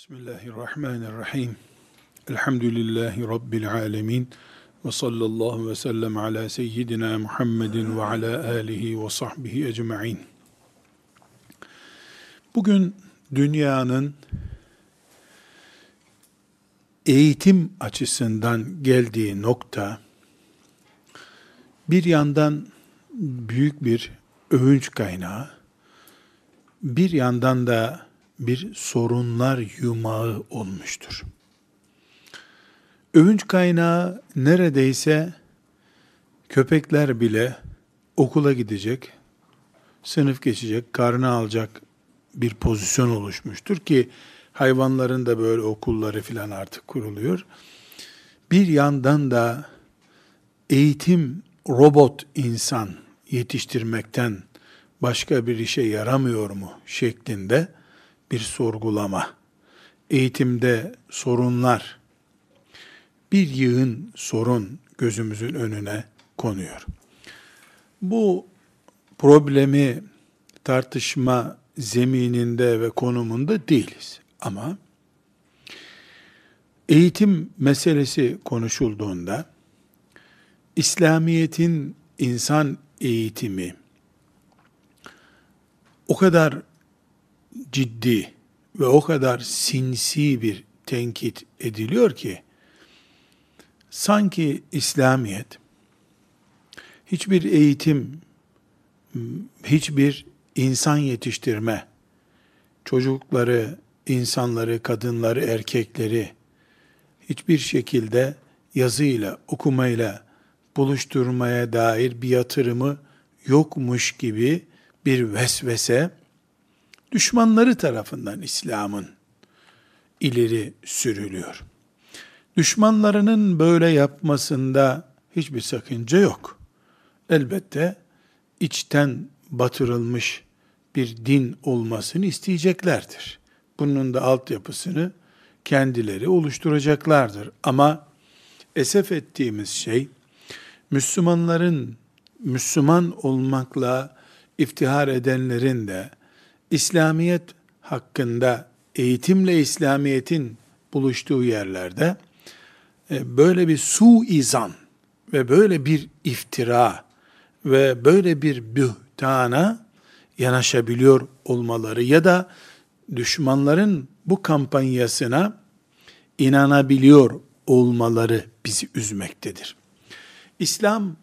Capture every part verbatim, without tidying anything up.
Bismillahirrahmanirrahim. Elhamdülillahi Rabbil alemin. Ve sallallahu ve sellem ala seyyidina Muhammedin ve ala alihi ve sahbihi ecma'in. Bugün dünyanın eğitim açısından geldiği nokta, bir yandan büyük bir övünç kaynağı, bir yandan da bir sorunlar yumağı olmuştur. Övünç kaynağı neredeyse köpekler bile okula gidecek, sınıf geçecek, karnı alacak bir pozisyon oluşmuştur ki hayvanların da böyle okulları filan artık kuruluyor. Bir yandan da eğitim robot insan yetiştirmekten başka bir işe yaramıyor mu şeklinde bir sorgulama, eğitimde sorunlar, bir yığın sorun gözümüzün önüne konuyor. Bu problemi tartışma zemininde ve konumunda değiliz. Ama eğitim meselesi konuşulduğunda, İslamiyet'in insan eğitimi o kadar ciddi ve o kadar sinsi bir tenkit ediliyor ki, sanki İslamiyet hiçbir eğitim, hiçbir insan yetiştirme, çocukları, insanları, kadınları, erkekleri hiçbir şekilde yazıyla, okumayla buluşturmaya dair bir yatırımı yokmuş gibi bir vesvese, düşmanları tarafından İslam'ın ileri sürülüyor. Düşmanlarının böyle yapmasında hiçbir sakınca yok. Elbette içten batırılmış bir din olmasını isteyeceklerdir. Bunun da altyapısını kendileri oluşturacaklardır. Ama esef ettiğimiz şey, Müslümanların, Müslüman olmakla iftihar edenlerin de İslamiyet hakkında eğitimle İslamiyet'in buluştuğu yerlerde böyle bir suizan ve böyle bir iftira ve böyle bir bühtana yanaşabiliyor olmaları ya da düşmanların bu kampanyasına inanabiliyor olmaları bizi üzmektedir. İslam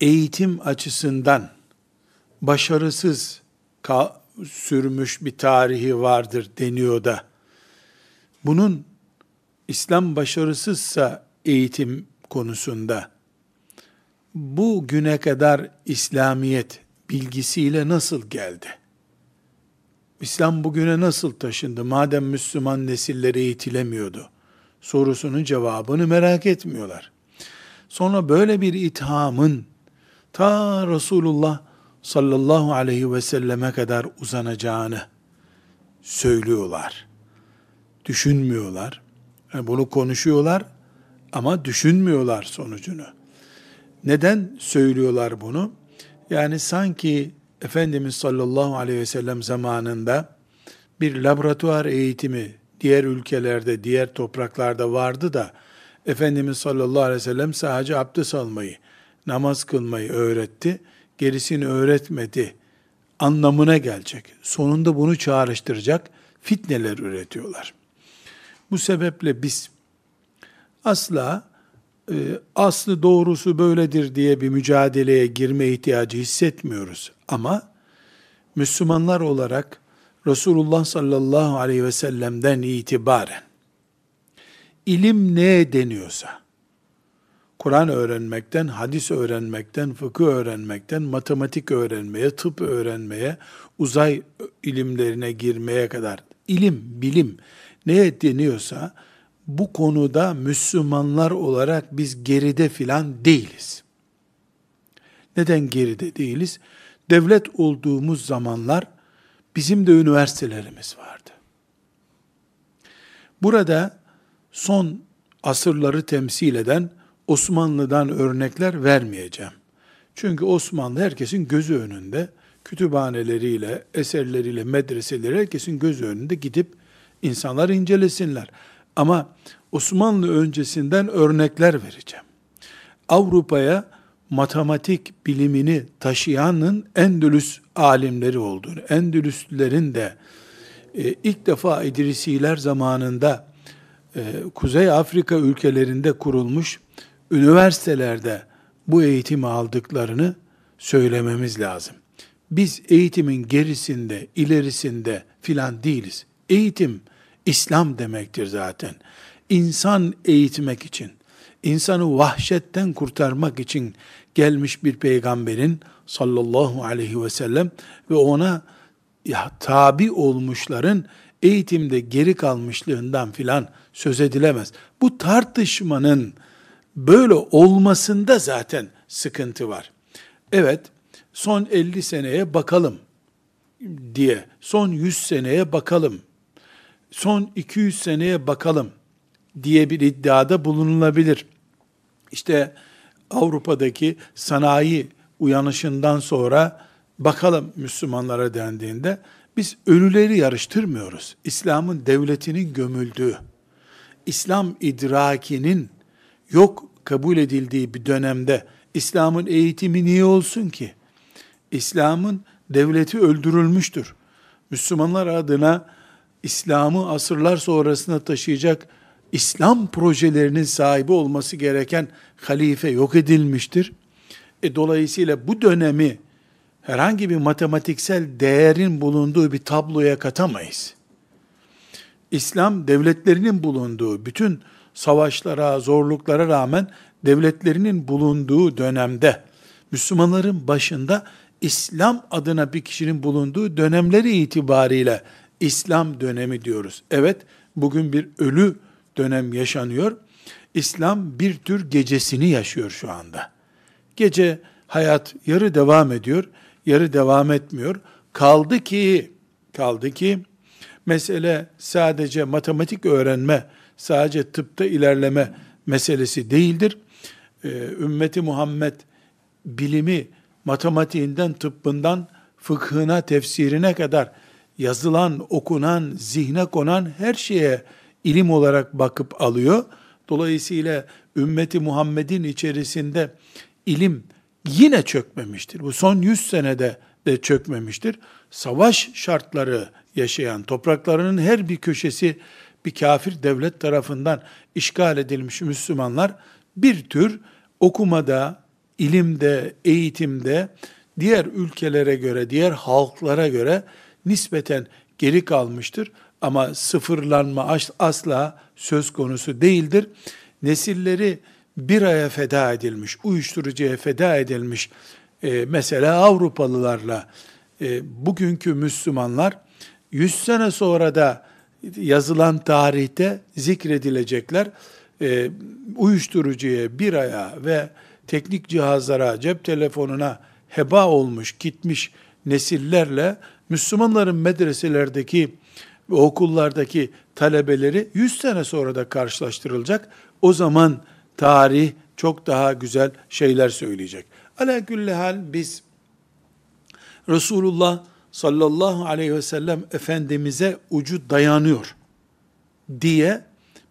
eğitim açısından başarısız sürmüş bir tarihi vardır deniyor da, bunun İslam başarısızsa eğitim konusunda bu güne kadar İslamiyet bilgisiyle nasıl geldi? İslam bugüne nasıl taşındı? Madem Müslüman nesilleri eğitilemiyordu sorusunun cevabını merak etmiyorlar. Sonra böyle bir ithamın ta Resulullah sallallahu aleyhi ve selleme kadar uzanacağını söylüyorlar. Düşünmüyorlar. Yani bunu konuşuyorlar ama düşünmüyorlar sonucunu. Neden söylüyorlar bunu? Yani sanki Efendimiz sallallahu aleyhi ve sellem zamanında bir laboratuvar eğitimi diğer ülkelerde, diğer topraklarda vardı da Efendimiz sallallahu aleyhi ve sellem sadece abdest almayı, namaz kılmayı öğretti, gerisini öğretmedi anlamına gelecek. Sonunda bunu çağrıştıracak fitneler üretiyorlar. Bu sebeple biz asla e, aslı doğrusu böyledir diye bir mücadeleye girme ihtiyacı hissetmiyoruz. Ama Müslümanlar olarak Resulullah sallallahu aleyhi ve sellem'den itibaren ilim ne deniyorsa, Kur'an öğrenmekten, hadis öğrenmekten, fıkıh öğrenmekten, matematik öğrenmeye, tıp öğrenmeye, uzay ilimlerine girmeye kadar ilim, bilim ne deniyorsa bu konuda Müslümanlar olarak biz geride filan değiliz. Neden geride değiliz? Devlet olduğumuz zamanlar bizim de üniversitelerimiz vardı. Burada son asırları temsil eden Osmanlı'dan örnekler vermeyeceğim. Çünkü Osmanlı herkesin gözü önünde, kütüphaneleriyle, eserleriyle, medreseleriyle herkesin gözü önünde gidip İnsanlar incelesinler. Ama Osmanlı öncesinden örnekler vereceğim. Avrupa'ya matematik bilimini taşıyanın Endülüs alimleri olduğunu, Endülüslülerin de e, ilk defa İdrisiler zamanında e, Kuzey Afrika ülkelerinde kurulmuş üniversitelerde bu eğitimi aldıklarını söylememiz lazım. Biz eğitimin gerisinde, ilerisinde filan değiliz. Eğitim İslam demektir zaten. İnsan eğitmek için, insanı vahşetten kurtarmak için gelmiş bir peygamberin sallallahu aleyhi ve sellem ve ona ya, tabi olmuşların eğitimde geri kalmışlığından filan söz edilemez. Bu tartışmanın böyle olmasında zaten sıkıntı var. Evet, son elli seneye bakalım diye, son yüz seneye bakalım, son iki yüz seneye bakalım diye bir iddiada bulunulabilir. İşte Avrupa'daki sanayi uyanışından sonra bakalım Müslümanlara dendiğinde biz ölüleri yarıştırmıyoruz. İslam'ın devletinin gömüldüğü, İslam idrakinin yok kabul edildiği bir dönemde İslam'ın eğitimi niye olsun ki? İslam'ın devleti öldürülmüştür. Müslümanlar adına İslam'ı asırlar sonrasına taşıyacak İslam projelerinin sahibi olması gereken halife yok edilmiştir. E dolayısıyla bu dönemi herhangi bir matematiksel değerin bulunduğu bir tabloya katamayız. İslam devletlerinin bulunduğu, bütün savaşlara, zorluklara rağmen devletlerinin bulunduğu dönemde, Müslümanların başında İslam adına bir kişinin bulunduğu dönemleri itibariyle İslam dönemi diyoruz. Evet, bugün bir ölü dönem yaşanıyor. İslam bir tür gecesini yaşıyor şu anda. Gece hayat yarı devam ediyor, yarı devam etmiyor. Kaldı ki, kaldı ki mesele sadece matematik öğrenme, sadece tıpta ilerleme meselesi değildir. Ümmeti Muhammed bilimi matematiğinden, tıbbından, fıkhına, tefsirine kadar yazılan, okunan, zihne konan her şeye ilim olarak bakıp alıyor. Dolayısıyla Ümmeti Muhammed'in içerisinde ilim yine çökmemiştir. Bu son yüz senede de çökmemiştir. Savaş şartları yaşayan, topraklarının her bir köşesi bir kafir devlet tarafından işgal edilmiş Müslümanlar bir tür okumada, ilimde, eğitimde diğer ülkelere göre, diğer halklara göre nispeten geri kalmıştır. Ama sıfırlanma asla söz konusu değildir. Nesilleri biraya feda edilmiş, uyuşturucuya feda edilmiş e, mesela Avrupalılarla e, bugünkü Müslümanlar yüz sene sonra da yazılan tarihte zikredilecekler. E, uyuşturucuya, biraya ve teknik cihazlara, cep telefonuna heba olmuş, gitmiş nesillerle Müslümanların medreselerdeki ve okullardaki talebeleri yüz sene sonra da karşılaştırılacak. O zaman tarih çok daha güzel şeyler söyleyecek. Alaküllehal biz Resulullah sallallahu aleyhi ve sellem Efendimiz'e ucu dayanıyor diye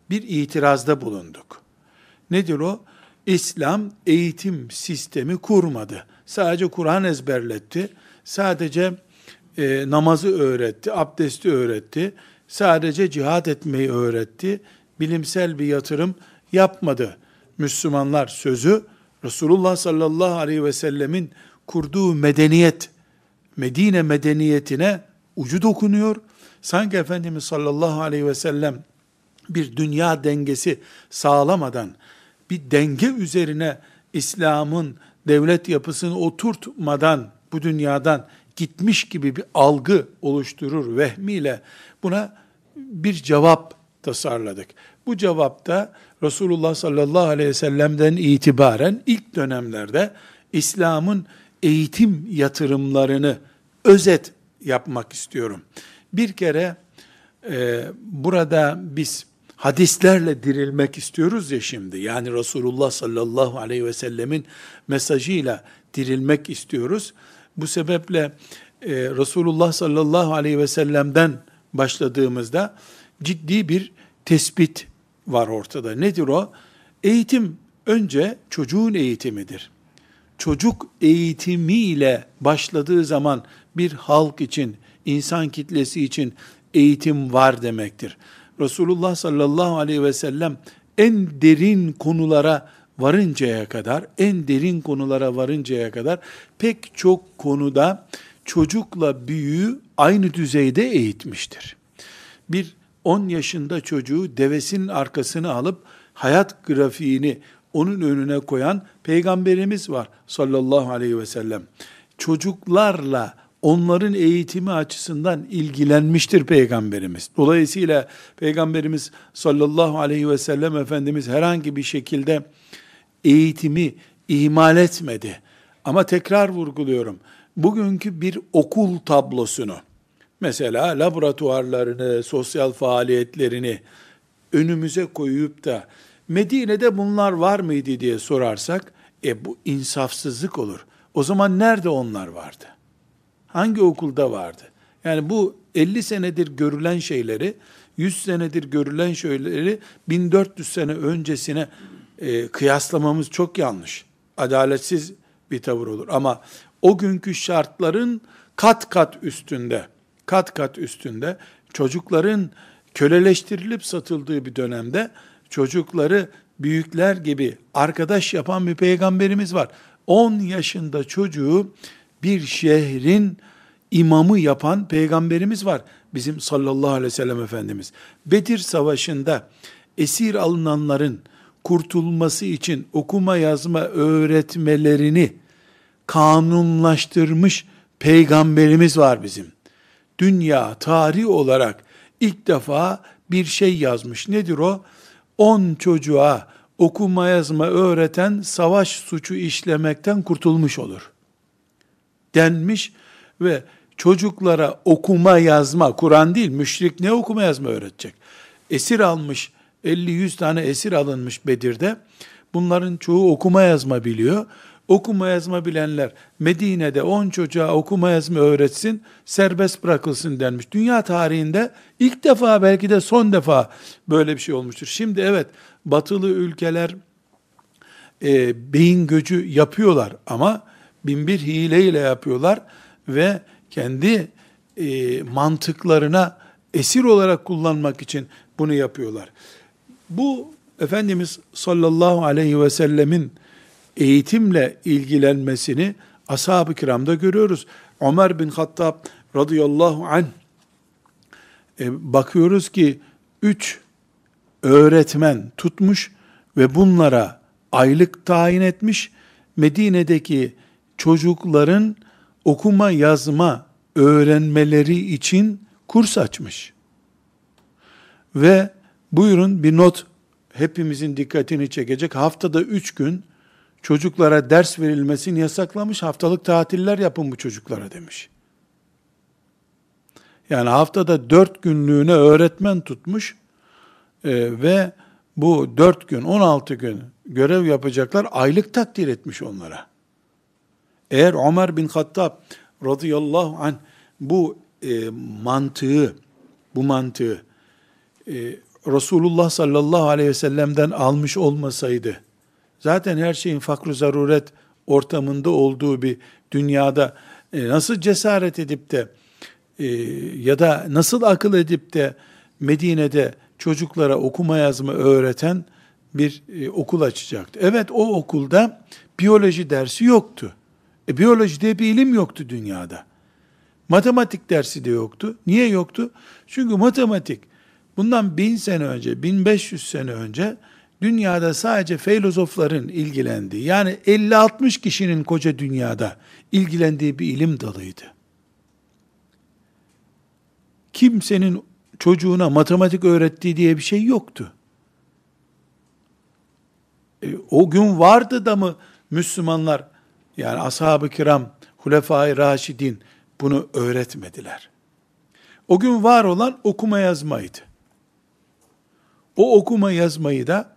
bir itirazda bulunduk. Nedir o? İslam eğitim sistemi kurmadı. Sadece Kur'an ezberletti. Sadece E, namazı öğretti, abdesti öğretti, sadece cihat etmeyi öğretti, bilimsel bir yatırım yapmadı. Müslümanlar sözü, Resulullah sallallahu aleyhi ve sellemin kurduğu medeniyet, Medine medeniyetine ucu dokunuyor. Sanki Efendimiz sallallahu aleyhi ve sellem bir dünya dengesi sağlamadan, bir denge üzerine İslam'ın devlet yapısını oturtmadan, bu dünyadan gitmiş gibi bir algı oluşturur vehmiyle buna bir cevap tasarladık. Bu cevapta Resulullah sallallahu aleyhi ve sellem'den itibaren ilk dönemlerde İslam'ın eğitim yatırımlarını özet yapmak istiyorum. Bir kere e, burada biz hadislerle dirilmek istiyoruz ya şimdi. Yani Resulullah sallallahu aleyhi ve sellemin mesajıyla dirilmek istiyoruz. Bu sebeple e, Resulullah sallallahu aleyhi ve sellem'den başladığımızda ciddi bir tespit var ortada. Nedir o? Eğitim önce çocuğun eğitimidir. Çocuk eğitimiyle başladığı zaman bir halk için, insan kitlesi için eğitim var demektir. Resulullah sallallahu aleyhi ve sellem en derin konulara varıncaya kadar, en derin konulara varıncaya kadar pek çok konuda çocukla büyüğü aynı düzeyde eğitmiştir. Bir on yaşında çocuğu devesinin arkasını alıp hayat grafiğini onun önüne koyan Peygamberimiz var sallallahu aleyhi ve sellem. Çocuklarla onların eğitimi açısından ilgilenmiştir Peygamberimiz. Dolayısıyla Peygamberimiz sallallahu aleyhi ve sellem Efendimiz herhangi bir şekilde eğitimi ihmal etmedi. Ama tekrar vurguluyorum. Bugünkü bir okul tablosunu, mesela laboratuvarlarını, sosyal faaliyetlerini önümüze koyup da Medine'de bunlar var mıydı diye sorarsak, e bu insafsızlık olur. O zaman nerede onlar vardı? Hangi okulda vardı? Yani bu elli senedir görülen şeyleri, yüz senedir görülen şeyleri bin dört yüz sene öncesine e, kıyaslamamız çok yanlış. Adaletsiz bir tavır olur. Ama o günkü şartların kat kat üstünde, kat kat üstünde çocukların köleleştirilip satıldığı bir dönemde çocukları büyükler gibi arkadaş yapan bir peygamberimiz var. on yaşında çocuğu bir şehrin imamı yapan peygamberimiz var. Bizim sallallahu aleyhi ve sellem Efendimiz. Bedir Savaşı'nda esir alınanların kurtulması için okuma yazma öğretmelerini kanunlaştırmış peygamberimiz var bizim. Dünya tarih olarak ilk defa bir şey yazmış. Nedir o? on çocuğa okuma yazma öğreten savaş suçu işlemekten kurtulmuş olur denmiş ve çocuklara okuma yazma, Kur'an değil, müşrik ne okuma yazma öğretecek? Esir almış, elli yüz tane esir alınmış Bedir'de. Bunların çoğu okuma yazma biliyor. Okuma yazma bilenler Medine'de on çocuğa okuma yazma öğretsin, serbest bırakılsın denmiş. Dünya tarihinde ilk defa, belki de son defa böyle bir şey olmuştur. Şimdi evet, batılı ülkeler e, beyin göcü yapıyorlar ama bin bir hileyle yapıyorlar ve kendi e, mantıklarına esir olarak kullanmak için bunu yapıyorlar. Bu Efendimiz sallallahu aleyhi ve sellemin eğitimle ilgilenmesini ashab-ı kiramda görüyoruz. Ömer bin Hattab radıyallahu anh, e, bakıyoruz ki üç öğretmen tutmuş ve bunlara aylık tayin etmiş. Medine'deki çocukların okuma yazma öğrenmeleri için kurs açmış. Ve buyurun bir not hepimizin dikkatini çekecek. Haftada üç gün çocuklara ders verilmesini yasaklamış, haftalık tatiller yapın bu çocuklara demiş. Yani haftada dört günlüğüne öğretmen tutmuş e, ve bu dört gün, on altı gün görev yapacaklar, aylık takdir etmiş onlara. Eğer Ömer bin Hattab radıyallahu anh bu e, mantığı, bu mantığı e, Resulullah sallallahu aleyhi ve sellem'den almış olmasaydı, zaten her şeyin fakr-ı zaruret ortamında olduğu bir dünyada nasıl cesaret edip de ya da nasıl akıl edip de Medine'de çocuklara okuma yazma öğreten bir okul açacaktı? Evet, o okulda biyoloji dersi yoktu. E, biyoloji diye bir ilim yoktu dünyada. Matematik dersi de yoktu. Niye yoktu? Çünkü matematik bundan bin sene önce, bin beş yüz sene önce dünyada sadece filozofların ilgilendiği, yani elli altmış kişinin koca dünyada ilgilendiği bir ilim dalıydı. Kimsenin çocuğuna matematik öğrettiği diye bir şey yoktu. E, o gün vardı da mı Müslümanlar, yani ashab-ı kiram, Hulefa-i Raşidin bunu öğretmediler? O gün var olan okuma yazmaydı. O okuma yazmayı da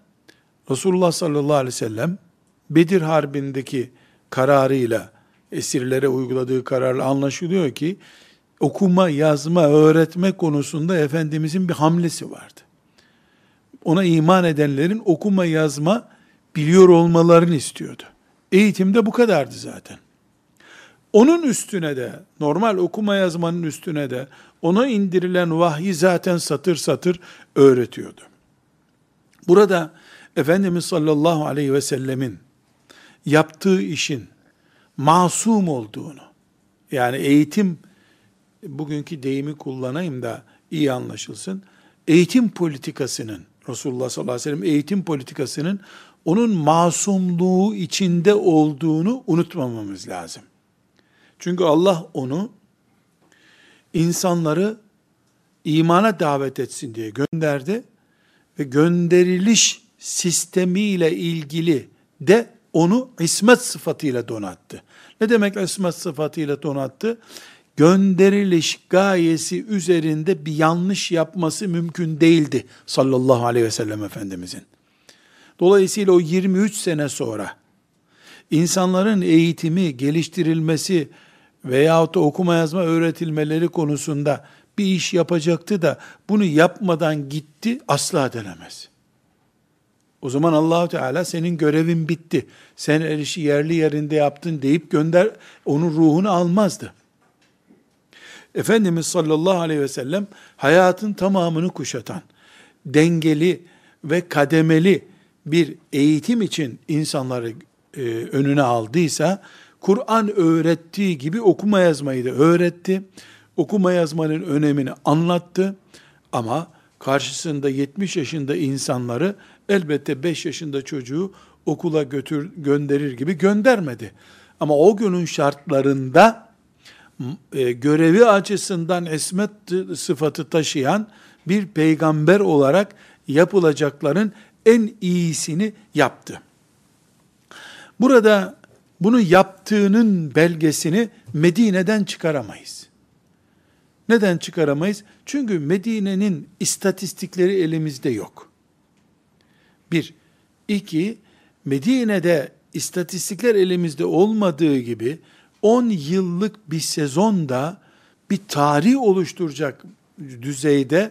Resulullah sallallahu aleyhi ve sellem Bedir Harbi'ndeki kararıyla, esirlere uyguladığı kararla anlaşılıyor ki okuma, yazma, öğretme konusunda Efendimizin bir hamlesi vardı. Ona iman edenlerin okuma, yazma biliyor olmalarını istiyordu. Eğitimde bu kadardı zaten. Onun üstüne de, normal okuma yazmanın üstüne de, ona indirilen vahyi zaten satır satır öğretiyordu. Burada Efendimiz sallallahu aleyhi ve sellemin yaptığı işin masum olduğunu, yani eğitim, bugünkü deyimi kullanayım da iyi anlaşılsın, eğitim politikasının, Resulullah sallallahu aleyhi ve sellem eğitim politikasının onun masumluğu içinde olduğunu unutmamamız lazım. Çünkü Allah onu insanları imana davet etsin diye gönderdi ve gönderiliş sistemiyle ilgili de onu ismet sıfatıyla donattı. Ne demek ismet sıfatıyla donattı? Gönderiliş gayesi üzerinde bir yanlış yapması mümkün değildi sallallahu aleyhi ve sellem Efendimizin. Dolayısıyla o yirmi üç sene sonra insanların eğitimi, geliştirilmesi veyahut da okuma yazma öğretilmeleri konusunda bir iş yapacaktı da bunu yapmadan gitti, asla denemez. O zaman Allah-u Teala senin görevin bitti, sen her işi yerli yerinde yaptın deyip gönder, onun ruhunu almazdı. Efendimiz sallallahu aleyhi ve sellem hayatın tamamını kuşatan, dengeli ve kademeli bir eğitim için insanları e, önüne aldıysa, Kur'an öğrettiği gibi okuma yazmayı da öğretti. Okuma yazmanın önemini anlattı. Ama karşısında yetmiş yaşında insanları elbette beş yaşında çocuğu okula götür, gönderir gibi göndermedi. Ama o günün şartlarında e, görevi açısından ismet sıfatı taşıyan bir peygamber olarak yapılacakların en iyisini yaptı. Burada bunu yaptığının belgesini Medine'den çıkaramayız. Neden çıkaramayız? Çünkü Medine'nin istatistikleri elimizde yok. Bir. İki, Medine'de istatistikler elimizde olmadığı gibi on yıllık bir sezonda bir tarih oluşturacak düzeyde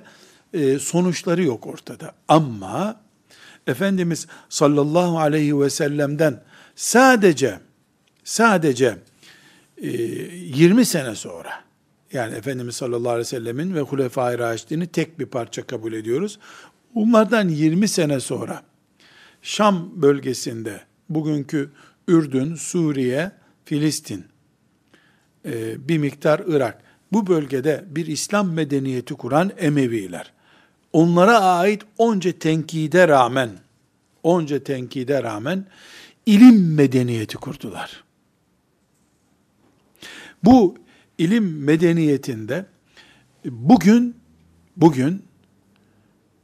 sonuçları yok ortada. Ama Efendimiz sallallahu aleyhi ve sellem'den sadece sadece yirmi sene sonra, yani Efendimiz sallallahu aleyhi ve sellemin ve Hulefa-i Raşidin'i tek bir parça kabul ediyoruz. Onlardan yirmi sene sonra Şam bölgesinde, bugünkü Ürdün, Suriye, Filistin, bir miktar Irak, bu bölgede bir İslam medeniyeti kuran Emeviler, onlara ait onca tenkide rağmen, onca tenkide rağmen ilim medeniyeti kurdular. Bu ilim medeniyetinde bugün bugün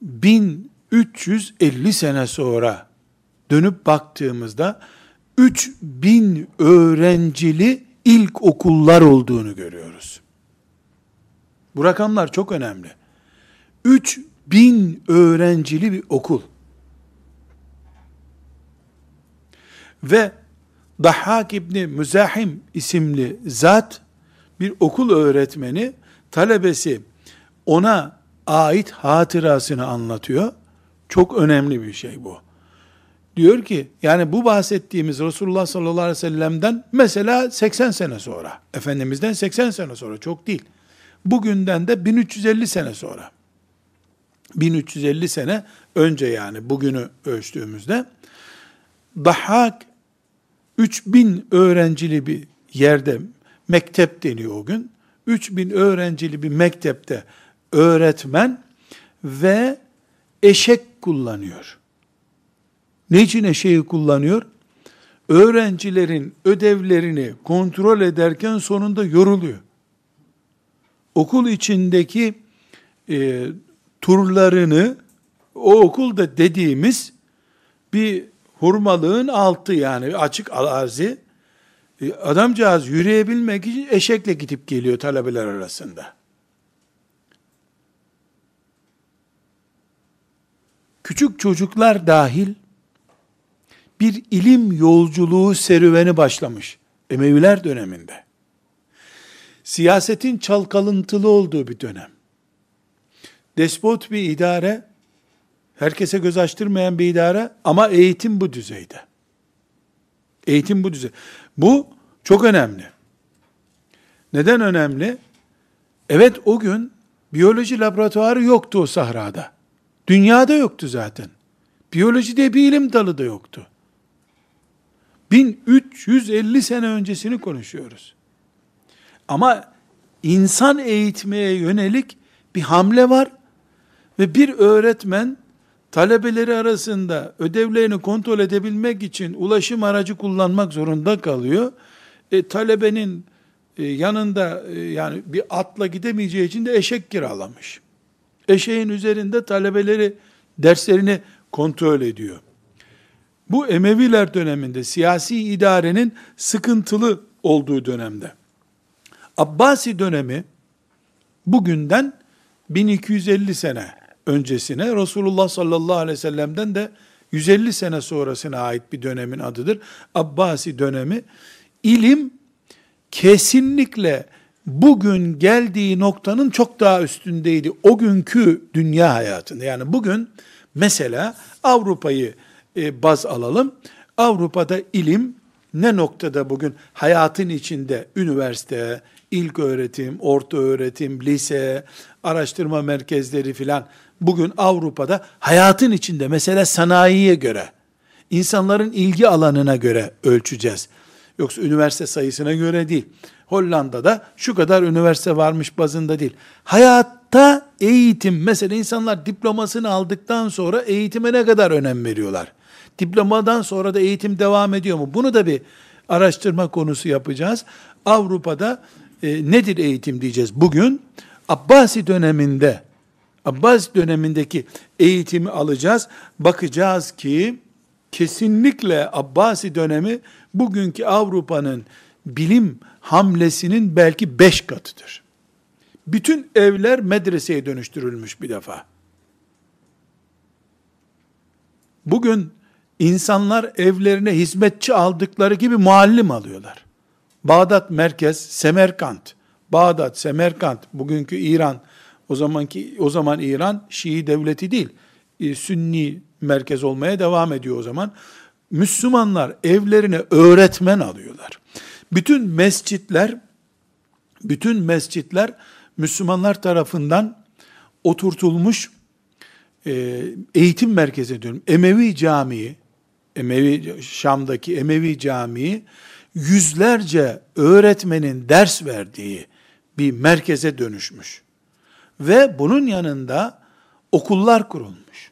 bin üç yüz elli sene sonra dönüp baktığımızda üç bin öğrencili ilkokullar olduğunu görüyoruz. Bu rakamlar çok önemli. üç bin öğrencili bir okul. Ve Dahhak İbni Müzahim isimli zat, bir okul öğretmeni, talebesi ona ait hatırasını anlatıyor. Çok önemli bir şey bu. Diyor ki, yani bu bahsettiğimiz Resulullah sallallahu aleyhi ve sellem'den mesela seksen sene sonra, Efendimiz'den seksen sene sonra, çok değil. Bugünden de bin üç yüz elli sene sonra. bin üç yüz elli sene önce, yani bugünü ölçtüğümüzde Dahhak üç bin öğrencili bir yerde, mektep deniyor o gün, üç bin öğrencili bir mektepte öğretmen ve eşek kullanıyor. Niçin eşeği kullanıyor? Öğrencilerin ödevlerini kontrol ederken sonunda yoruluyor. Okul içindeki e, turlarını, o okulda dediğimiz bir hurmalığın altı, yani açık arazi, adamcağız yürüyebilmek için eşekle gidip geliyor talebeler arasında. Küçük çocuklar dahil bir ilim yolculuğu serüveni başlamış Emeviler döneminde. siyasetin çalkalıntılı olduğu bir dönem. Despot bir idare, herkese göz açtırmayan bir idare ama eğitim bu düzeyde. Eğitim bu düzeyde. Bu çok önemli. Neden önemli? Evet, o gün biyoloji laboratuvarı yoktu o sahrada. Dünyada yoktu zaten. Biyoloji diye bir ilim dalı da yoktu. bin üç yüz elli sene öncesini konuşuyoruz. Ama insan eğitmeye yönelik bir hamle var ve bir öğretmen talebeleri arasında ödevlerini kontrol edebilmek için ulaşım aracı kullanmak zorunda kalıyor. E, talebenin e, yanında e, yani bir atla gidemeyeceği için de eşek kiralamış. Eşeğin üzerinde talebeleri derslerini kontrol ediyor. Bu Emeviler döneminde siyasi idarenin sıkıntılı olduğu dönemde. Abbasi dönemi bugünden bin iki yüz elli sene öncesine, Resulullah sallallahu aleyhi ve sellem'den de yüz elli sene sonrasına ait bir dönemin adıdır. Abbasi dönemi, ilim kesinlikle bugün geldiği noktanın çok daha üstündeydi. O günkü dünya hayatında. Yani bugün mesela Avrupa'yı e, baz alalım. Avrupa'da ilim ne noktada bugün? Hayatın içinde üniversite, ilk öğretim, orta öğretim, lise, araştırma merkezleri filan. Bugün Avrupa'da hayatın içinde, mesela sanayiye göre, insanların ilgi alanına göre ölçeceğiz. Yoksa üniversite sayısına göre değil. Hollanda'da şu kadar üniversite varmış bazında değil. Hayatta eğitim, mesela insanlar diplomasını aldıktan sonra eğitime ne kadar önem veriyorlar? Diplomadan sonra da eğitim devam ediyor mu? Bunu da bir araştırma konusu yapacağız. Avrupa'da e, nedir eğitim diyeceğiz bugün? Abbasi döneminde, Abbasi dönemindeki eğitimi alacağız. Bakacağız ki kesinlikle Abbasi dönemi bugünkü Avrupa'nın bilim hamlesinin belki beş katıdır. Bütün evler medreseye dönüştürülmüş bir defa. Bugün insanlar evlerine hizmetçi aldıkları gibi muallim alıyorlar. Bağdat merkez, Semerkant. Bağdat, Semerkant, bugünkü İran, o zamanki o zaman İran Şii devleti değil, Sünni merkez olmaya devam ediyor o zaman. Müslümanlar evlerine öğretmen alıyorlar. Bütün mescitler, bütün mescitler Müslümanlar tarafından oturtulmuş eğitim merkezine diyorum. Emevi Camii, Emevi, Şam'daki Emevi Camii, yüzlerce öğretmenin ders verdiği bir merkeze dönüşmüş. Ve bunun yanında okullar kurulmuş.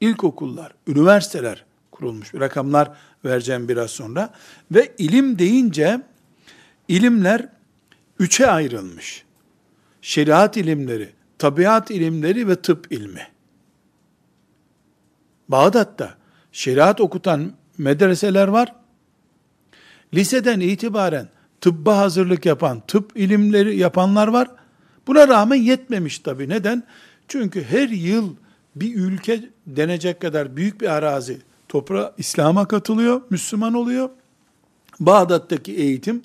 İlkokullar, üniversiteler kurulmuş. Rakamlar vereceğim biraz sonra. Ve ilim deyince, ilimler üçe ayrılmış. Şeriat ilimleri, tabiat ilimleri ve tıp ilmi. Bağdat'ta şeriat okutan medreseler var. Liseden itibaren tıbba hazırlık yapan, tıp ilimleri yapanlar var. Buna rağmen yetmemiş tabii. Neden? Çünkü her yıl bir ülke denecek kadar büyük bir arazi toprağa, İslam'a katılıyor, Müslüman oluyor. Bağdat'taki eğitim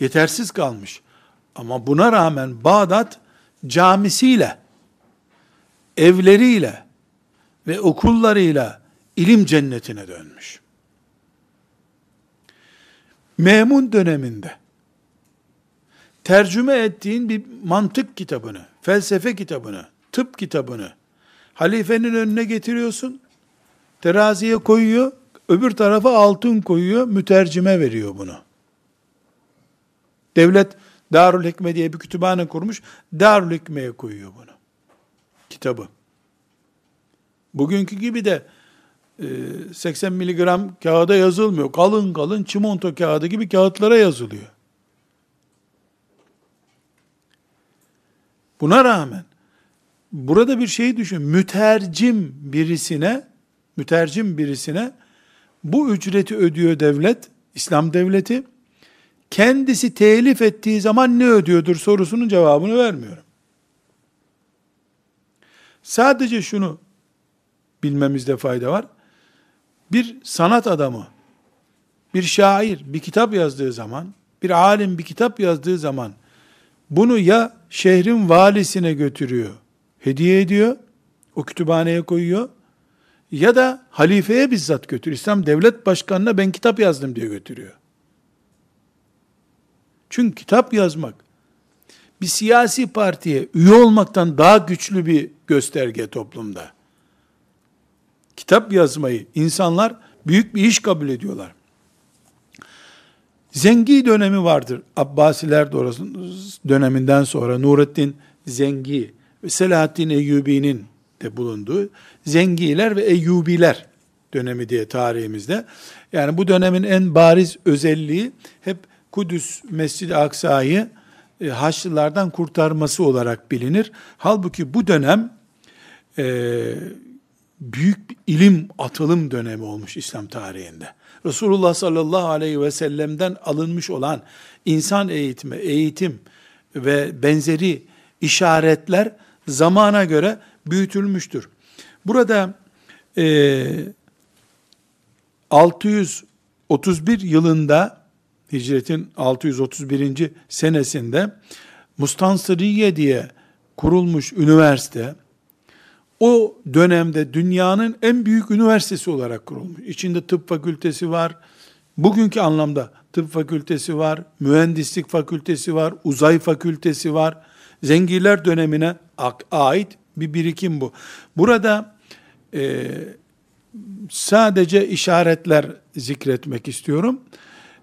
yetersiz kalmış. Ama buna rağmen Bağdat camisiyle, evleriyle ve okullarıyla ilim cennetine dönmüş. Memun döneminde tercüme ettiğin bir mantık kitabını, felsefe kitabını, tıp kitabını halifenin önüne getiriyorsun, teraziye koyuyor, öbür tarafa altın koyuyor, mütercime veriyor bunu. Devlet Darül Hikme diye bir kütüphane kurmuş, Darül Hikme'ye koyuyor bunu, kitabı. Bugünkü gibi de seksen miligram kağıda yazılmıyor. Kalın kalın çimento kağıdı gibi kağıtlara yazılıyor. Buna rağmen burada bir şey düşün. Mütercim birisine, mütercim birisine bu ücreti ödüyor devlet, İslam devleti. Kendisi telif ettiği zaman ne ödüyordur sorusunun cevabını vermiyorum. Sadece şunu bilmemizde fayda var. Bir sanat adamı, bir şair bir kitap yazdığı zaman, bir alim bir kitap yazdığı zaman Bunu ya şehrin valisine götürüyor, hediye ediyor, o kütüphaneye koyuyor, ya da halifeye bizzat götürüyor. İslam devlet başkanına ben kitap yazdım diye götürüyor. Çünkü kitap yazmak bir siyasi partiye üye olmaktan daha güçlü bir gösterge toplumda. Kitap yazmayı insanlar büyük bir iş kabul ediyorlar. Zengi dönemi vardır. Abbasiler döneminden sonra Nureddin Zengi ve Selahaddin Eyyubi'nin de bulunduğu Zengiler ve Eyyubiler dönemi diye tarihimizde. Yani bu dönemin en bariz özelliği hep Kudüs Mescid-i Aksa'yı e, Haçlılardan kurtarması olarak bilinir. Halbuki bu dönem e, büyük bir ilim atılım dönemi olmuş İslam tarihinde. Resulullah sallallahu aleyhi ve sellem'den alınmış olan insan eğitimi, eğitim ve benzeri işaretler zamana göre büyütülmüştür. Burada e, altı yüz otuz bir yılında, Hicretin altı yüz otuz birinci senesinde Müstansıriye diye kurulmuş üniversite, o dönemde dünyanın en büyük üniversitesi olarak kurulmuş. İçinde tıp fakültesi var, bugünkü anlamda tıp fakültesi var, mühendislik fakültesi var, uzay fakültesi var. Zengiler dönemine ait bir birikim bu. Burada e, sadece işaretler zikretmek istiyorum.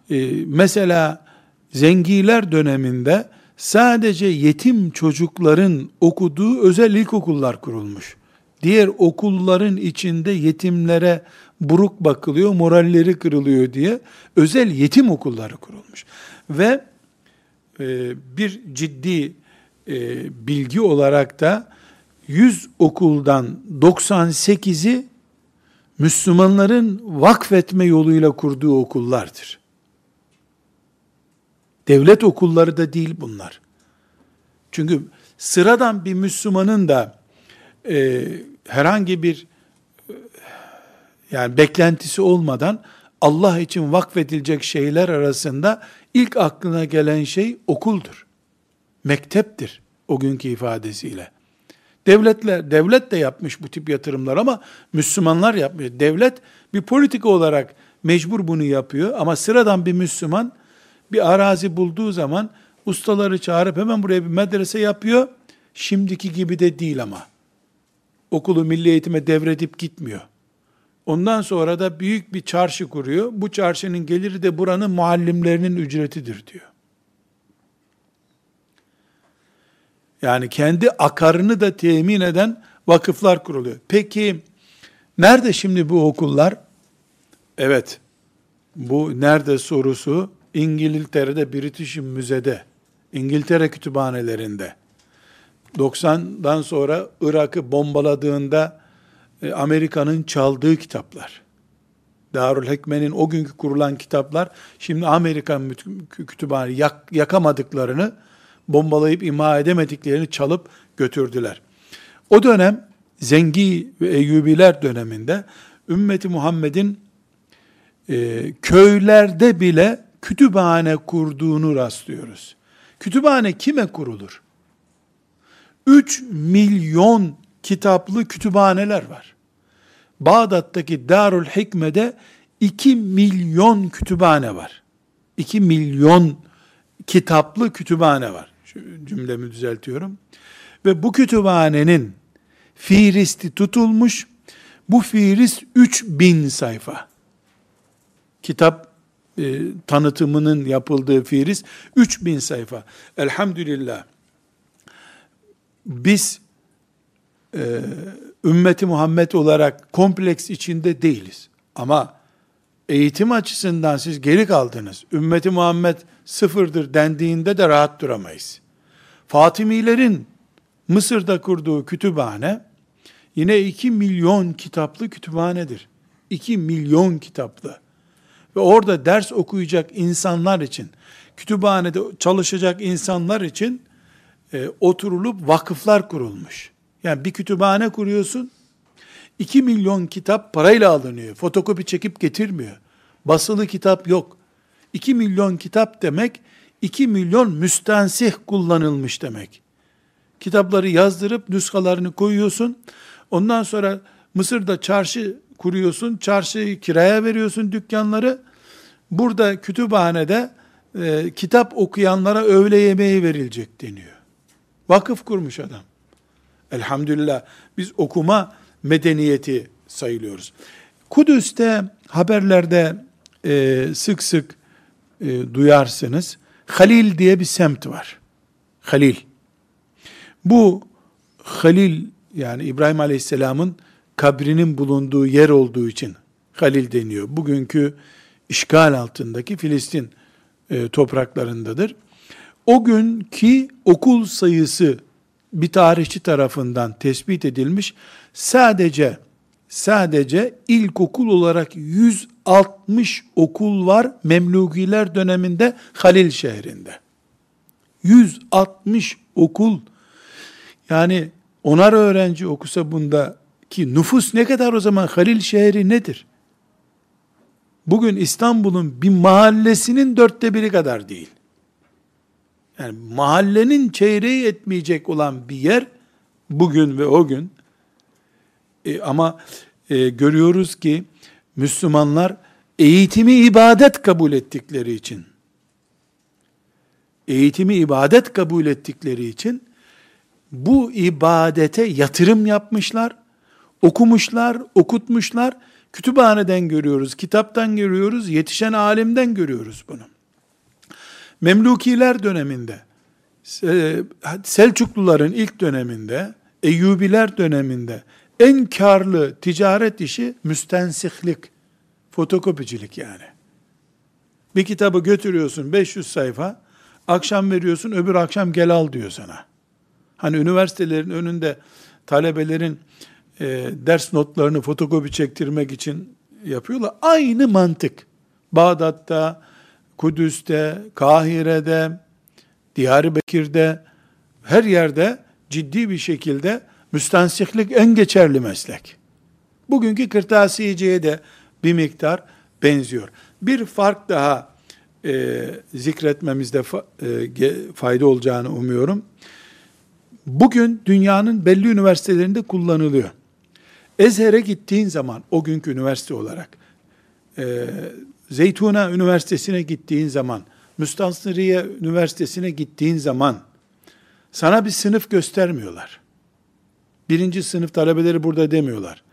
E, mesela Zengiler döneminde sadece yetim çocukların okuduğu özel ilkokullar kurulmuş. Diğer okulların içinde yetimlere buruk bakılıyor, moralleri kırılıyor diye özel yetim okulları kurulmuş. Ve e, bir ciddi e, bilgi olarak da yüz okuldan doksan sekizi Müslümanların vakfetme yoluyla kurduğu okullardır. Devlet okulları da değil bunlar. Çünkü sıradan bir Müslümanın da e, herhangi bir e, yani beklentisi olmadan Allah için vakfedilecek şeyler arasında ilk aklına gelen şey okuldur. Mekteptir o günkü ifadesiyle. Devletler, devlet de yapmış bu tip yatırımlar ama Müslümanlar yapmış. Devlet bir politika olarak mecbur bunu yapıyor ama sıradan bir Müslüman bir arazi bulduğu zaman ustaları çağırıp hemen buraya bir medrese yapıyor. Şimdiki gibi de değil ama. Okulu milli eğitime devredip gitmiyor. Ondan sonra da büyük bir çarşı kuruyor. Bu çarşının geliri de buranın muallimlerinin ücretidir diyor. Yani kendi akarını da temin eden vakıflar kuruluyor. Peki nerede şimdi bu okullar? Evet, bu nerede sorusu İngiltere'de British Müze'de, İngiltere kütüphanelerinde, doksandan sonra Irak'ı bombaladığında Amerika'nın çaldığı kitaplar, Darül Hikme'nin o günkü kurulan kitaplar, şimdi Amerikan kütüphane yak, yakamadıklarını, bombalayıp imha edemediklerini çalıp götürdüler. O dönem, Zengi ve Eyyubiler döneminde, Ümmeti Muhammed'in e, köylerde bile kütüphane kurduğunu rastlıyoruz. Kütüphane kime kurulur? üç milyon kitaplı kütüphaneler var. Bağdat'taki Darül Hikme'de iki milyon kütüphane var. iki milyon kitaplı kütüphane var. Şu cümlemi düzeltiyorum. Ve bu kütüphanenin fihristi tutulmuş. Bu fihrist üç bin sayfa. Kitap E, tanıtımının yapıldığı fihriz üç bin sayfa. Elhamdülillah biz e, ümmeti Muhammed olarak kompleks içinde değiliz. Ama eğitim açısından siz geri kaldınız. Ümmeti Muhammed sıfırdır dendiğinde de rahat duramayız. Fatimilerin Mısır'da kurduğu kütüphane yine iki milyon kitaplı kütüphanedir. iki milyon kitaplı. Ve orada ders okuyacak insanlar için, kütüphanede çalışacak insanlar için e, oturulup vakıflar kurulmuş. Yani bir kütüphane kuruyorsun, iki milyon kitap parayla alınıyor, fotokopi çekip getirmiyor. Basılı kitap yok. iki milyon kitap demek, iki milyon müstansih kullanılmış demek. Kitapları yazdırıp nüskalarını koyuyorsun. Ondan sonra Mısır'da çarşı kuruyorsun. Çarşıyı kiraya veriyorsun, dükkanları. Burada kütüphanede e, kitap okuyanlara öğle yemeği verilecek deniyor. Vakıf kurmuş adam. Elhamdülillah biz okuma medeniyeti sayılıyoruz. Kudüs'te haberlerde e, sık sık e, duyarsınız. Halil diye bir semt var. Halil. Bu Halil, yani İbrahim Aleyhisselam'ın kabrinin bulunduğu yer olduğu için Halil deniyor. Bugünkü işgal altındaki Filistin e, topraklarındadır. O günkü okul sayısı bir tarihçi tarafından tespit edilmiş. Sadece sadece ilkokul olarak yüz altmış okul var Memlukiler döneminde Halil şehrinde. yüz altmış okul, yani onar öğrenci okusa bundaki nüfus ne kadar o zaman? Halil şehri nedir? Bugün İstanbul'un bir mahallesinin dörtte biri kadar değil. Yani mahallenin çeyreği etmeyecek olan bir yer bugün ve o gün. E ama e, görüyoruz ki Müslümanlar eğitimi ibadet kabul ettikleri için, eğitimi ibadet kabul ettikleri için bu ibadete yatırım yapmışlar, okumuşlar, okutmuşlar. Kütüphaneden görüyoruz, kitaptan görüyoruz, yetişen alimden görüyoruz bunu. Memlukiler döneminde, Selçukluların ilk döneminde, Eyyubiler döneminde en karlı ticaret işi müstensihlik, fotokopicilik yani. Bir kitabı götürüyorsun beş yüz sayfa, akşam veriyorsun, öbür akşam gel al diyor sana. Hani üniversitelerin önünde talebelerin e, ders notlarını fotokopi çektirmek için yapıyorlar. Aynı mantık. Bağdat'ta, Kudüs'te, Kahire'de, Diyarbakır'da, her yerde ciddi bir şekilde müstansihlik en geçerli meslek. Bugünkü kırtasiyeciye de bir miktar benziyor. Bir fark daha e, zikretmemizde fa, e, fayda olacağını umuyorum. Bugün dünyanın belli üniversitelerinde kullanılıyor. Ezher'e gittiğin zaman, o günkü üniversite olarak, e, Zeytuna Üniversitesi'ne gittiğin zaman, Müstansıriye Üniversitesi'ne gittiğin zaman, sana bir sınıf göstermiyorlar. Birinci sınıf talebeleri burada demiyorlar.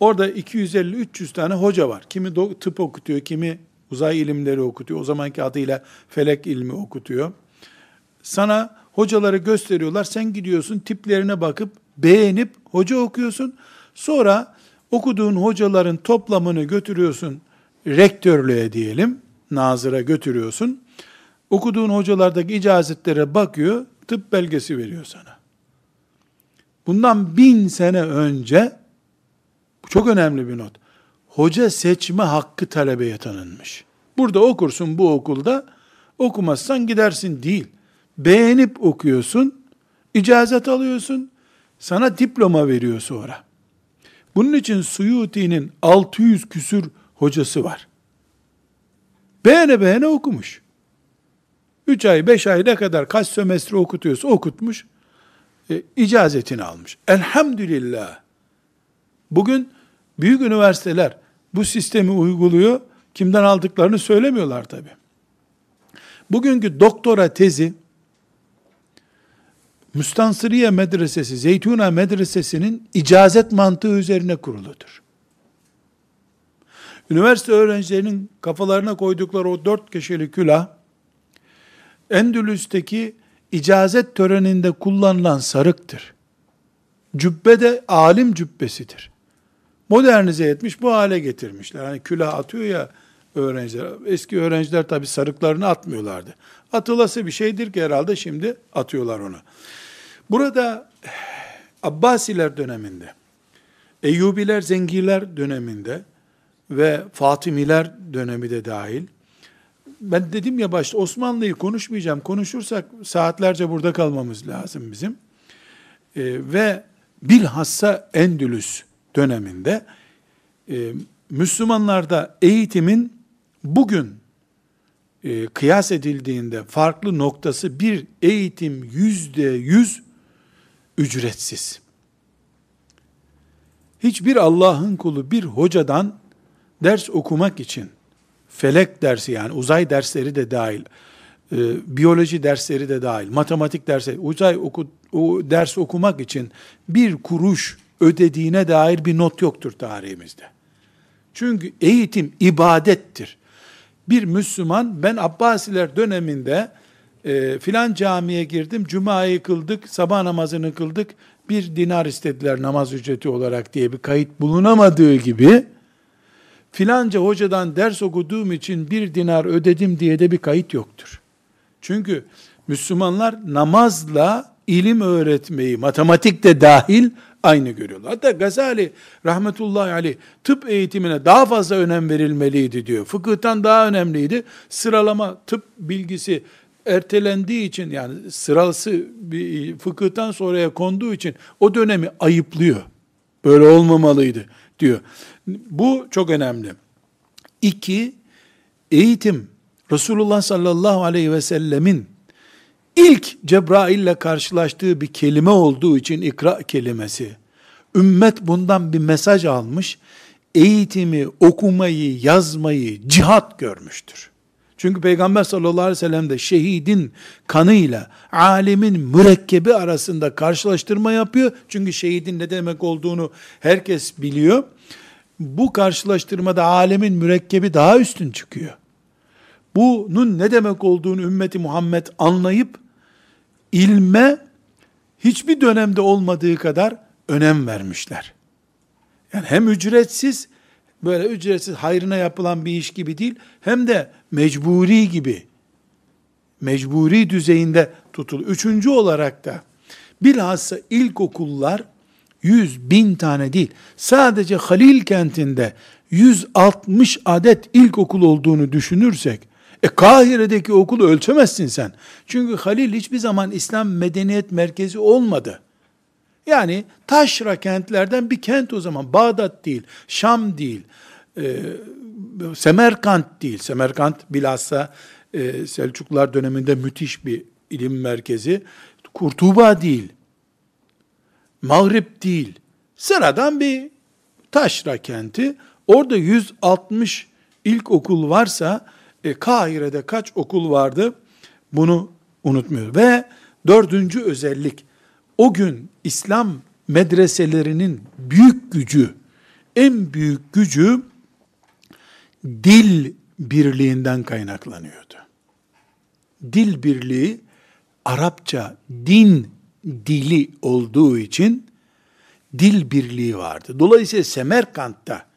Orada iki yüz elli üç yüz tane hoca var. Kimi tıp okutuyor, kimi uzay ilimleri okutuyor. O zamanki adıyla felek ilmi okutuyor. Sana hocaları gösteriyorlar. Sen gidiyorsun, tiplerine bakıp beğenip hoca okuyorsun. Sonra okuduğun hocaların toplamını götürüyorsun rektörlüğe diyelim, nazıra götürüyorsun. Okuduğun hocalardaki icazetlere bakıyor, tıp belgesi veriyor sana. Bundan bin sene önce, bu çok önemli bir not, hoca seçme hakkı talebeye tanınmış. Burada okursun bu okulda, okumazsan gidersin değil. Beğenip okuyorsun, icazet alıyorsun, sana diploma veriyor sonra. Bunun için Suyuti'nin altı yüz küsür hocası var. Beğene beğene okumuş. Üç ay, beş ay ne kadar, kaç sömestri okutuyorsa okutmuş, e, icazetini almış. Elhamdülillah. Bugün büyük üniversiteler bu sistemi uyguluyor, kimden aldıklarını söylemiyorlar tabii. Bugünkü doktora tezi, Müstansıriye Medresesi, Zeytuna Medresesi'nin icazet mantığı üzerine kuruludur. Üniversite öğrencilerinin kafalarına koydukları o dört köşeli külah, Endülüs'teki icazet töreninde kullanılan sarıktır. Cübbe de alim cübbesidir. Modernize etmiş, bu hale getirmişler. Hani külah atıyor ya öğrenciler, eski öğrenciler tabii sarıklarını atmıyorlardı. Atılası bir şeydir ki herhalde şimdi atıyorlar onu. Burada Abbasiler döneminde, Eyyubiler, Zengiler döneminde ve Fatimiler dönemi de dahil, ben dedim ya başta Osmanlı'yı konuşmayacağım, konuşursak saatlerce burada kalmamız lazım bizim. Ee, ve bilhassa Endülüs döneminde e, Müslümanlarda eğitimin bugün e, e, kıyas edildiğinde farklı noktası, bir eğitim yüzde yüz ücretsiz. Hiçbir Allah'ın kulu bir hocadan ders okumak için, felek dersi yani uzay dersleri de dahil, e, biyoloji dersleri de dahil, matematik dersi, uzay oku, o ders okumak için bir kuruş ödediğine dair bir not yoktur tarihimizde. Çünkü eğitim ibadettir. Bir Müslüman, ben Abbasiler döneminde e, filan camiye girdim, cumayı kıldık, sabah namazını kıldık, bir dinar istediler namaz ücreti olarak diye bir kayıt bulunamadığı gibi, filanca hocadan ders okuduğum için bir dinar ödedim diye de bir kayıt yoktur. Çünkü Müslümanlar namazla ilim öğretmeyi, matematik de dahil, aynı görüyorlar. Hatta Gazali rahmetullahi aleyh tıp eğitimine daha fazla önem verilmeliydi diyor. Fıkıhtan daha önemliydi. Sıralama tıp bilgisi ertelendiği için, yani sırası bir fıkıhtan sonraya konduğu için o dönemi ayıplıyor. Böyle olmamalıydı diyor. Bu çok önemli. İki, eğitim Resulullah sallallahu aleyhi ve sellemin İlk Cebrail'le karşılaştığı bir kelime olduğu için ikra kelimesi. Ümmet bundan bir mesaj almış. Eğitimi, okumayı, yazmayı cihat görmüştür. Çünkü Peygamber sallallahu aleyhi ve sellem de şehidin kanıyla alimin mürekkebi arasında karşılaştırma yapıyor. Çünkü şehidin ne demek olduğunu herkes biliyor. Bu karşılaştırmada alimin mürekkebi daha üstün çıkıyor. Bunun ne demek olduğunu Ümmeti Muhammed anlayıp, ilme hiçbir dönemde olmadığı kadar önem vermişler. Yani hem ücretsiz, böyle ücretsiz hayrına yapılan bir iş gibi değil, hem de mecburi gibi, mecburi düzeyinde tutul. Üçüncü olarak da, bilhassa ilkokullar yüz bin tane değil, sadece Halil kentinde yüz altmış adet ilkokul olduğunu düşünürsek, E Kahire'deki okulu ölçemezsin sen. Çünkü Halil hiçbir zaman İslam medeniyet merkezi olmadı. Yani taşra kentlerden bir kent o zaman. Bağdat değil, Şam değil, e, Semerkant değil. Semerkant bilhassa e, Selçuklular döneminde müthiş bir ilim merkezi. Kurtuba değil, Mağrip değil. Sıradan bir taşra kenti. Orada yüz altmış ilkokul varsa, E, Kahire'de kaç okul vardı? Bunu unutmuyoruz. Ve dördüncü özellik, o gün İslam medreselerinin büyük gücü, en büyük gücü dil birliğinden kaynaklanıyordu. Dil birliği, Arapça din dili olduğu için dil birliği vardı. Dolayısıyla Semerkant'ta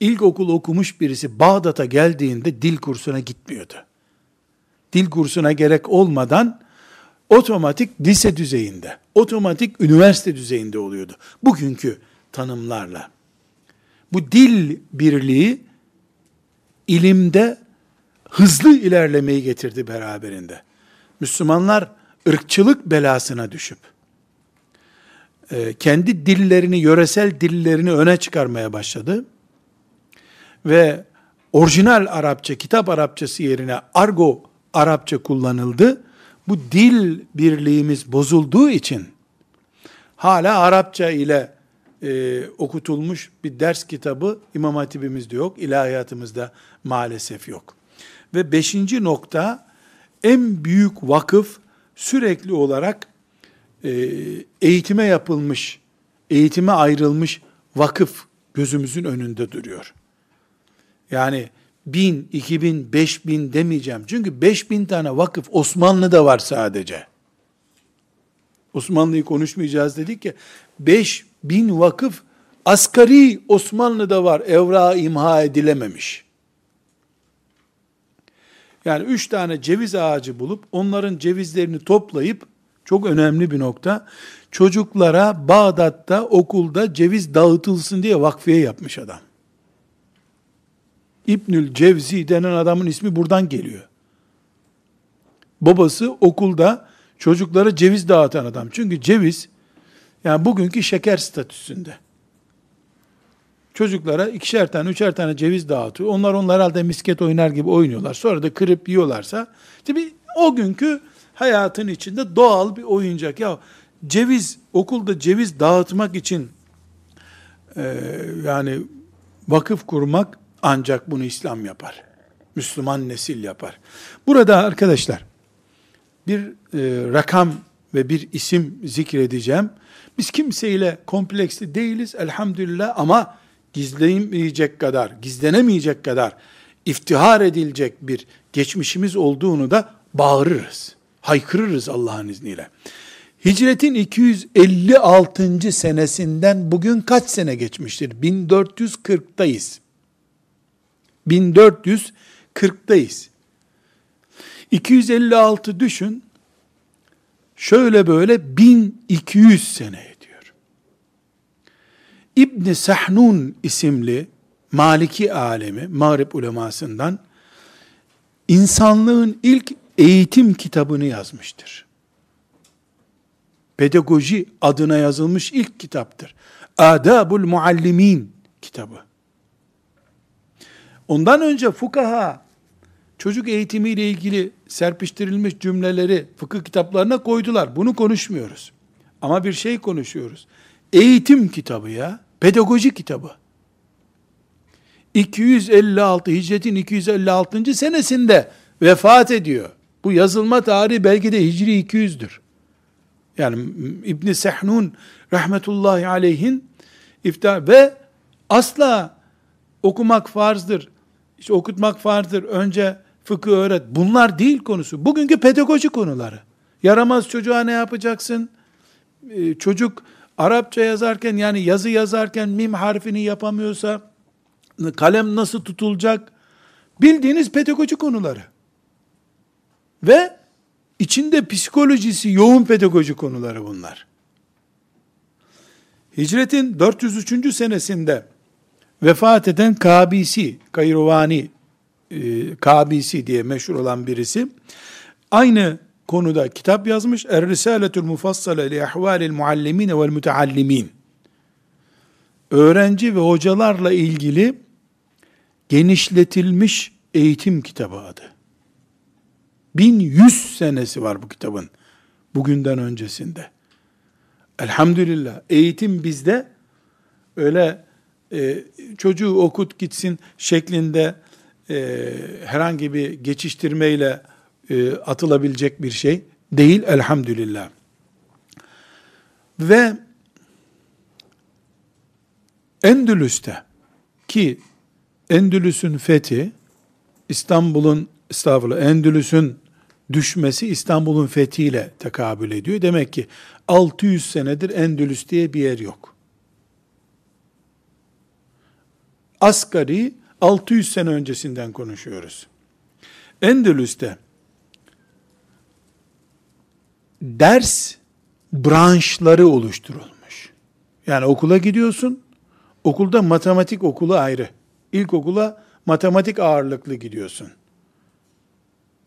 İlkokul okumuş birisi Bağdat'a geldiğinde dil kursuna gitmiyordu. Dil kursuna gerek olmadan otomatik lise düzeyinde, otomatik üniversite düzeyinde oluyordu. Bugünkü tanımlarla. Bu dil birliği ilimde hızlı ilerlemeyi getirdi beraberinde. Müslümanlar ırkçılık belasına düşüp kendi dillerini, yöresel dillerini öne çıkarmaya başladı. Ve orijinal Arapça, kitap Arapçası yerine argo Arapça kullanıldı. Bu dil birliğimiz bozulduğu için hala Arapça ile e, okutulmuş bir ders kitabı İmam Hatibimizde yok, ilahiyatımızda maalesef yok. Ve beşinci nokta, en büyük vakıf sürekli olarak e, eğitime yapılmış, eğitime ayrılmış vakıf gözümüzün önünde duruyor. Yani bin, iki bin, beş bin demeyeceğim. Çünkü beş bin tane vakıf Osmanlı'da var sadece. Osmanlı'yı konuşmayacağız dedik ya. Beş bin vakıf asgari Osmanlı'da var. Evrağı imha edilememiş. Yani üç tane ceviz ağacı bulup onların cevizlerini toplayıp, çok önemli bir nokta, çocuklara Bağdat'ta okulda ceviz dağıtılsın diye vakfiye yapmış adam. İbnül Cevzi denen adamın ismi buradan geliyor. Babası okulda çocuklara ceviz dağıtan adam. Çünkü ceviz, yani bugünkü şeker statüsünde. çocuklara ikişer tane, üçer tane ceviz dağıtıyor. Onlar onlar herhalde misket oynar gibi oynuyorlar. Sonra da kırıp yiyorlarsa, tabii o günkü hayatın içinde doğal bir oyuncak. Ya ceviz, okulda ceviz dağıtmak için e, yani vakıf kurmak, ancak bunu İslam yapar. Müslüman nesil yapar. Burada arkadaşlar bir e, rakam ve bir isim zikredeceğim. Biz kimseyle kompleksli değiliz elhamdülillah, ama gizleyemeyecek kadar, gizlenemeyecek kadar iftihar edilecek bir geçmişimiz olduğunu da bağırırız, haykırırız Allah'ın izniyle. Hicretin iki yüz elli altıncı senesinden bugün kaç sene geçmiştir? bin dört yüz kırktayız. bin dört yüz kırktayız. iki yüz elli altı düşün, şöyle böyle bin iki yüz sene ediyor. İbn Sahnûn isimli Maliki alemi, Mağrib ulemasından, insanlığın ilk eğitim kitabını yazmıştır. Pedagoji adına yazılmış ilk kitaptır. Adabul Muallimin kitabı. Ondan önce fukaha, çocuk eğitimiyle ilgili serpiştirilmiş cümleleri fıkıh kitaplarına koydular. Bunu konuşmuyoruz. Ama bir şey konuşuyoruz. Eğitim kitabı ya, pedagoji kitabı. iki yüz elli altı, Hicret'in iki yüz elli altıncı senesinde vefat ediyor. Bu yazılma tarihi belki de Hicri iki yüzdür. Yani İbn Sahnûn rahmetullahi aleyhin iftihar ve asla okumak farzdır, İşte okutmak farzdır, önce fıkıh öğret. Bunlar değil konusu. Bugünkü pedagoji konuları. Yaramaz çocuğa ne yapacaksın? Ee, çocuk Arapça yazarken, yani yazı yazarken mim harfini yapamıyorsa, kalem nasıl tutulacak? Bildiğiniz pedagoji konuları. Ve içinde psikolojisi yoğun pedagoji konuları bunlar. Hicretin dört yüz üçüncü senesinde vefat eden Kabisi, Kayruvani, e, Kabisi diye meşhur olan birisi, aynı konuda kitap yazmış. Er-Risaletul Mufassale li Ahvalil Muallimine vel Müteallimin. Öğrenci ve hocalarla ilgili genişletilmiş eğitim kitabı adı. bin yüz senesi var bu kitabın, bugünden öncesinde. Elhamdülillah, eğitim bizde öyle Ee, çocuğu okut gitsin şeklinde e, herhangi bir geçiştirmeyle e, atılabilecek bir şey değil elhamdülillah. Ve Endülüs'te, ki Endülüs'ün fethi, İstanbul'un estağfurullah, Endülüs'ün düşmesi İstanbul'un fethiyle tekabül ediyor. Demek ki altı yüz senedir Endülüs diye bir yer yok. Asgari altı yüz sene öncesinden konuşuyoruz. Endülüs'te ders branşları oluşturulmuş. Yani okula gidiyorsun, okulda matematik okulu ayrı. İlkokula matematik ağırlıklı gidiyorsun.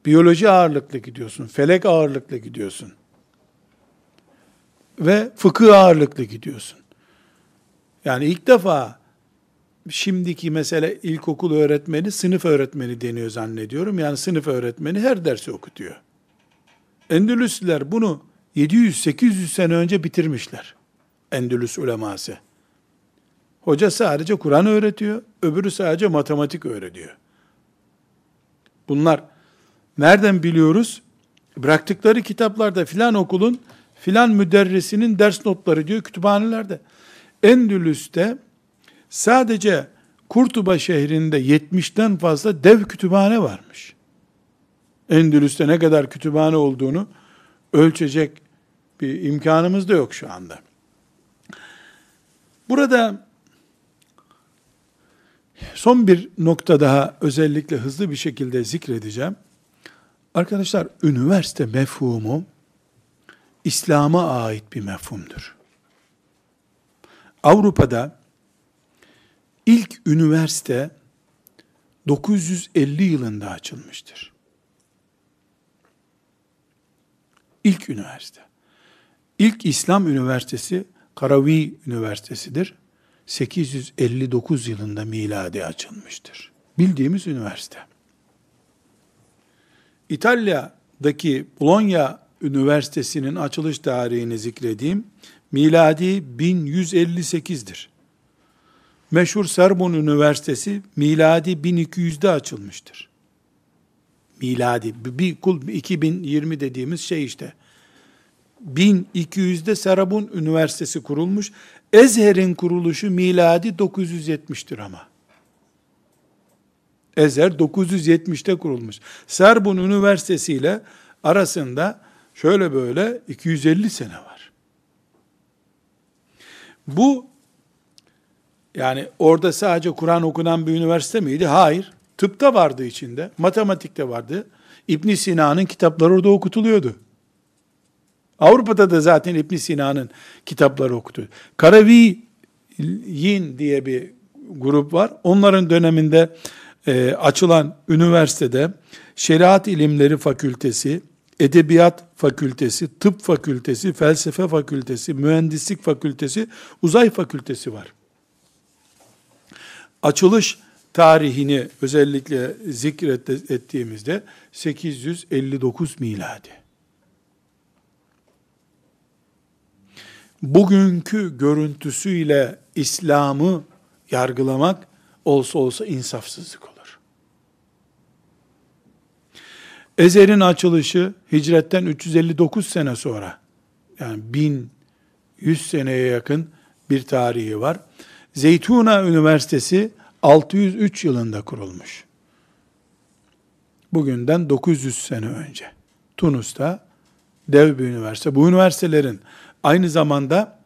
Biyoloji ağırlıklı gidiyorsun, felek ağırlıklı gidiyorsun. Ve fıkıh ağırlıklı gidiyorsun. Yani ilk defa şimdiki mesela ilkokul öğretmeni, sınıf öğretmeni deniyor zannediyorum. Yani sınıf öğretmeni her dersi okutuyor. Endülüsliler bunu yedi yüz sekiz yüz sene önce bitirmişler. Endülüs uleması. Hoca sadece Kur'an öğretiyor, öbürü sadece matematik öğretiyor. Bunlar nereden biliyoruz? Bıraktıkları kitaplarda filan okulun, filan müderrisinin ders notları diyor kütüphanelerde. Endülüs'te sadece Kurtuba şehrinde yetmişten fazla dev kütüphane varmış. Endülüs'te ne kadar kütüphane olduğunu ölçecek bir imkanımız da yok şu anda. Burada son bir nokta daha özellikle hızlı bir şekilde zikredeceğim. Arkadaşlar, üniversite mefhumu İslam'a ait bir mefhumdur. Avrupa'da İlk üniversite dokuz yüz elli yılında açılmıştır. İlk üniversite. İlk İslam üniversitesi Karavi Üniversitesi'dir. sekiz yüz elli dokuz yılında miladi açılmıştır. Bildiğimiz üniversite. İtalya'daki Bologna Üniversitesi'nin açılış tarihini zikrediğim miladi bin yüz elli sekiz'dir. Meşhur Sorbonne Üniversitesi miladi bin iki yüz'de açılmıştır. Miladi, bir kul iki bin yirmi dediğimiz şey işte. bin iki yüz'de Sorbonne Üniversitesi kurulmuş. Ezher'in kuruluşu miladi dokuz yüz yetmiş'tir ama. Ezher dokuz yüz yetmiş'te kurulmuş. Sorbonne Üniversitesi ile arasında şöyle böyle iki yüz elli sene var. Bu, yani orada sadece Kur'an okunan bir üniversite miydi? Hayır. Tıpta vardı içinde, matematikte vardı. İbn Sina'nın kitapları orada okutuluyordu. Avrupa'da da zaten İbn Sina'nın kitapları okutuluyordu. Karaviyin diye bir grup var. Onların döneminde e, açılan üniversitede Şeriat İlimleri Fakültesi, Edebiyat Fakültesi, Tıp Fakültesi, Felsefe Fakültesi, Mühendislik Fakültesi, Uzay Fakültesi var. Açılış tarihini özellikle zikrettiğimizde sekiz yüz elli dokuz miladi. Bugünkü görüntüsüyle İslam'ı yargılamak olsa olsa insafsızlık olur. Ezher'in açılışı hicretten üç yüz elli dokuz sene sonra, yani bin yüz seneye yakın bir tarihi var. Zeytuna Üniversitesi altı yüz üç yılında kurulmuş. Bugünden dokuz yüz sene önce. Tunus'ta dev bir üniversite. Bu üniversitelerin aynı zamanda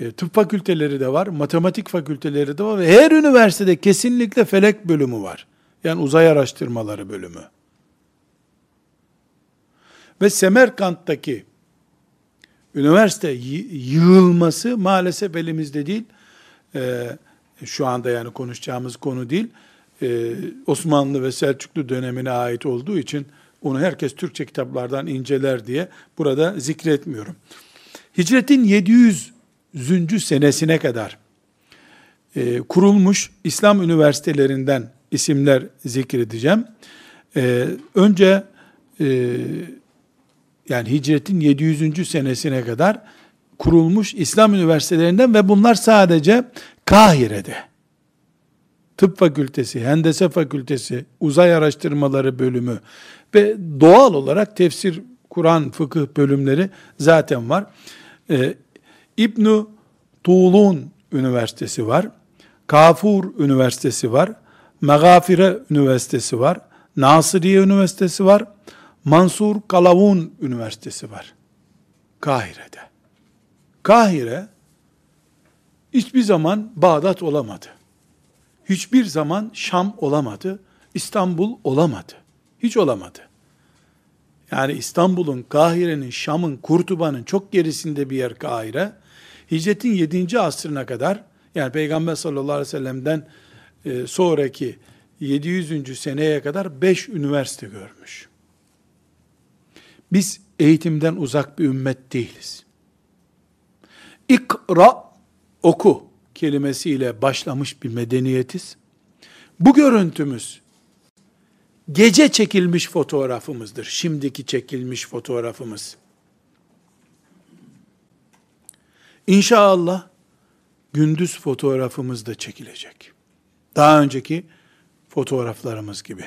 e, tıp fakülteleri de var, matematik fakülteleri de var ve her üniversitede kesinlikle felek bölümü var. Yani uzay araştırmaları bölümü. Ve Semerkant'taki üniversite yığılması maalesef elimizde değil. Ee, şu anda yani konuşacağımız konu değil, ee, Osmanlı ve Selçuklu dönemine ait olduğu için onu herkes Türkçe kitaplardan inceler diye burada zikretmiyorum. Hicretin yedi yüzüncü senesine kadar e, kurulmuş İslam üniversitelerinden isimler zikredeceğim. E, önce e, yani Hicretin yedi yüzüncü senesine kadar kurulmuş İslam üniversitelerinden ve bunlar sadece Kahire'de. Tıp fakültesi, hendese fakültesi, uzay araştırmaları bölümü ve doğal olarak tefsir, Kur'an, fıkıh bölümleri zaten var. Ee, İbn-i Tulun Üniversitesi var. Kafur Üniversitesi var. Megafire Üniversitesi var. Nasiriye Üniversitesi var. Mansur Kalavun Üniversitesi var. Kahire'de. Kahire hiçbir zaman Bağdat olamadı. Hiçbir zaman Şam olamadı. İstanbul olamadı. Hiç olamadı. Yani İstanbul'un, Kahire'nin, Şam'ın, Kurtuba'nın çok gerisinde bir yer Kahire. Hicretin yedinci asrına kadar, yani Peygamber sallallahu aleyhi ve sellem'den sonraki yedi yüzüncü seneye kadar beş üniversite görmüş. Biz eğitimden uzak bir ümmet değiliz. İkra, oku kelimesiyle başlamış bir medeniyetiz. Bu görüntümüz gece çekilmiş fotoğrafımızdır. Şimdiki çekilmiş fotoğrafımız. İnşallah gündüz fotoğrafımız da çekilecek. Daha önceki fotoğraflarımız gibi.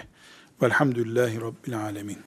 Velhamdülillahi Rabbil alemin.